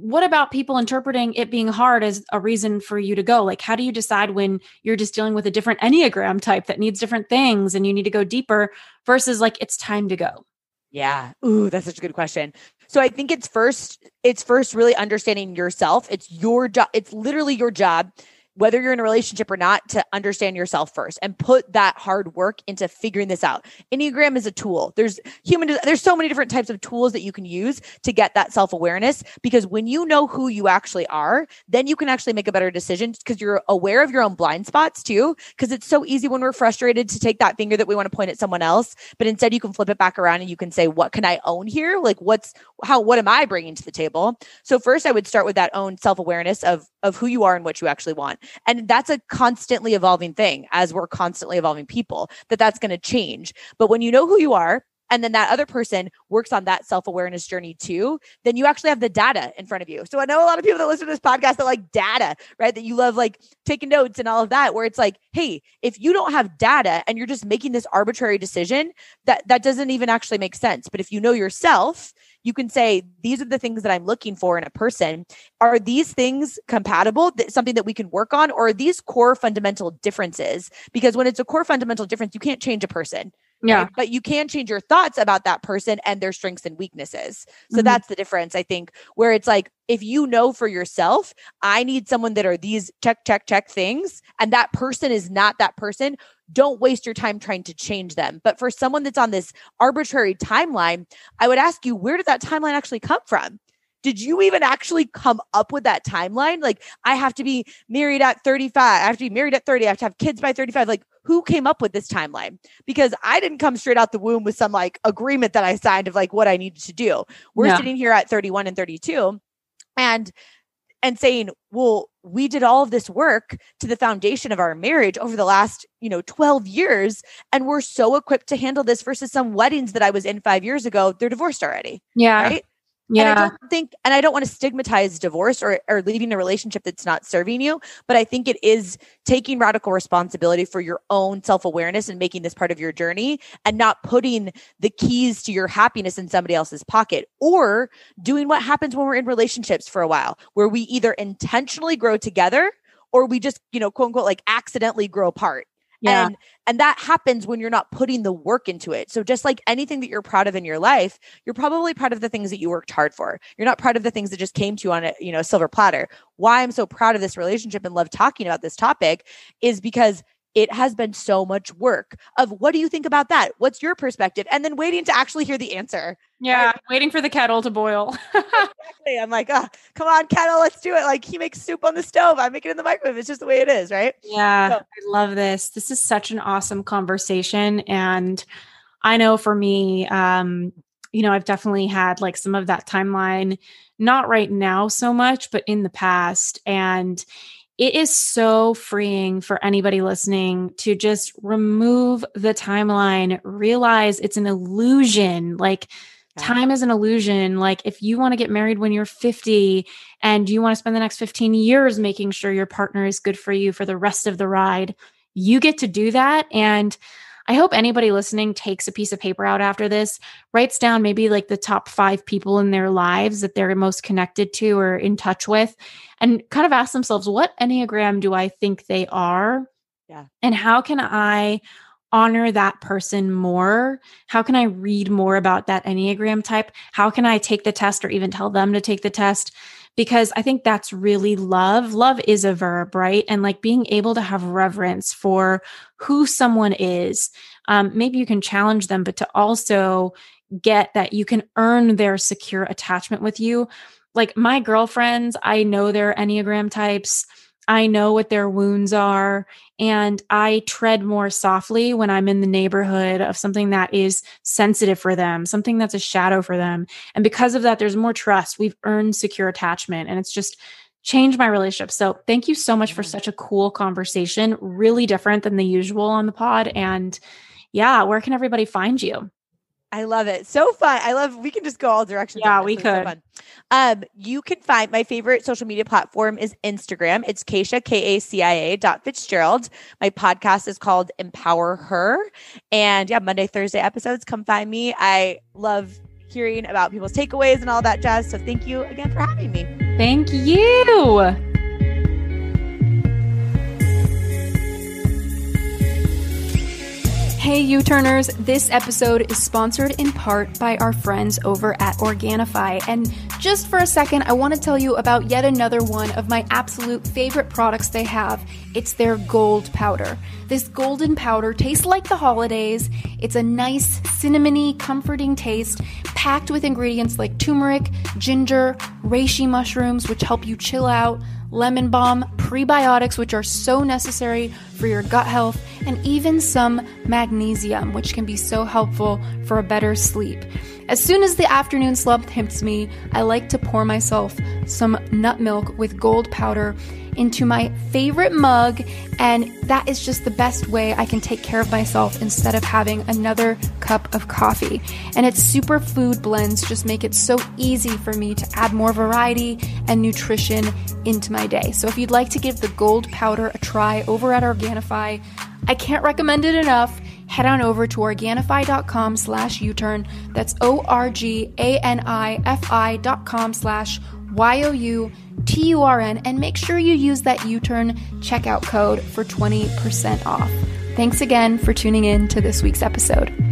what about people interpreting it being hard as a reason for you to go? Like, how do you decide when you're just dealing with a different Enneagram type that needs different things and you need to go deeper versus like, it's time to go? Yeah. Ooh, that's such a good question. So I think it's first, it's first really understanding yourself. It's your job. It's literally your job, whether you're in a relationship or not, to understand yourself first and put that hard work into figuring this out. Enneagram is a tool. There's human, there's so many different types of tools that you can use to get that self-awareness, because when you know who you actually are, then you can actually make a better decision, because you're aware of your own blind spots too. Because it's so easy when we're frustrated to take that finger that we want to point at someone else, but instead you can flip it back around and you can say, what can I own here? Like, what's, how, what am I bringing to the table? So first I would start with that own self-awareness of, of who you are and what you actually want. And that's a constantly evolving thing, as we're constantly evolving people, that that's going to change. But when you know who you are, and then that other person works on that self-awareness journey too, then you actually have the data in front of you. So I know a lot of people that listen to this podcast that like data, right? That you love like taking notes and all of that, where it's like, hey, if you don't have data and you're just making this arbitrary decision, that, that doesn't even actually make sense. But if you know yourself, you can say, these are the things that I'm looking for in a person. Are these things compatible? Something that we can work on? Or are these core fundamental differences? Because when it's a core fundamental difference, you can't change a person. Yeah. Right? But you can change your thoughts about that person and their strengths and weaknesses. So mm-hmm. that's the difference, I think, where it's like, if you know for yourself, I need someone that are these check, check, check things, and that person is not that person, don't waste your time trying to change them. But for someone that's on this arbitrary timeline, I would ask you, where did that timeline actually come from? Did you even actually come up with that timeline? Like, I have to be married at thirty-five. I have to be married at thirty. I have to have kids by thirty-five. Like, who came up with this timeline? Because I didn't come straight out the womb with some like agreement that I signed of like what I needed to do. We're yeah. sitting here at thirty-one and thirty-two and, and saying, well, we did all of this work to the foundation of our marriage over the last, you know, twelve years. And we're so equipped to handle this versus some weddings that I was in five years ago. They're divorced already. Yeah. Right? Yeah. And I don't think, and I don't want to stigmatize divorce or, or leaving a relationship that's not serving you, but I think it is taking radical responsibility for your own self-awareness and making this part of your journey, and not putting the keys to your happiness in somebody else's pocket, or doing what happens when we're in relationships for a while, where we either intentionally grow together or we just, you know, quote unquote, like accidentally grow apart. Yeah. And, and that happens when you're not putting the work into it. So just like anything that you're proud of in your life, you're probably proud of the things that you worked hard for. You're not proud of the things that just came to you on a, you know, silver platter. Why I'm so proud of this relationship and love talking about this topic is because it has been so much work of what do you think about that? What's your perspective? And then waiting to actually hear the answer. Yeah. Right? Waiting for the kettle to boil. Exactly. I'm like, oh, come on, kettle, let's do it. Like he makes soup on the stove. I make it in the microwave. It's just the way it is. Right. Yeah. So. I love this. This is such an awesome conversation. And I know for me, um, you know, I've definitely had like some of that timeline, not right now so much, but in the past. And it is so freeing for anybody listening to just remove the timeline, realize it's an illusion. Like yeah. time is an illusion. Like if you want to get married when you're fifty and you want to spend the next fifteen years making sure your partner is good for you for the rest of the ride, you get to do that. And I hope anybody listening takes a piece of paper out after this, writes down maybe like the top five people in their lives that they're most connected to or in touch with, and kind of ask themselves, what Enneagram do I think they are? Yeah. And how can I honor that person more? How can I read more about that Enneagram type? How can I take the test or even tell them to take the test? Because I think that's really love. Love is a verb, right? And like being able to have reverence for who someone is. Um, maybe you can challenge them, but to also get that you can earn their secure attachment with you. Like my girlfriends, I know their Enneagram types. I know what their wounds are. And I tread more softly when I'm in the neighborhood of something that is sensitive for them, something that's a shadow for them. And because of that, there's more trust. We've earned secure attachment, and it's just changed my relationship. So thank you so much for such a cool conversation, really different than the usual on the pod. And yeah, where can everybody find you? I love it. So fun. I love, we can just go all directions. Yeah, we could. So fun. Um, you can find my favorite social media platform is Instagram. It's Keisha, K A C I A dot Fitzgerald. My podcast is called Empower Her. And yeah, Monday, Thursday episodes, come find me. I love hearing about people's takeaways and all that jazz. So thank you again for having me. Thank you. Hey, U-Turners, this episode is sponsored in part by our friends over at Organifi. And just for a second, I want to tell you about yet another one of my absolute favorite products they have. It's their gold powder. This golden powder tastes like the holidays. It's a nice, cinnamony, comforting taste packed with ingredients like turmeric, ginger, reishi mushrooms, which help you chill out, lemon balm, prebiotics, which are so necessary for your gut health, and even some magnesium, which can be so helpful for a better sleep. As soon as the afternoon slump hits me, I like to pour myself some nut milk with gold powder into my favorite mug, and that is just the best way I can take care of myself instead of having another cup of coffee. And its superfood blends just make it so easy for me to add more variety and nutrition into my day. So if you'd like to give the gold powder a try over at Organifi, I can't recommend it enough. Head on over to Organifi.com slash U-turn. That's O-R-G-A-N-I-F-I dot com slash Y O U T U R N, and make sure you use that U-turn checkout code for twenty percent off. Thanks again for tuning in to this week's episode.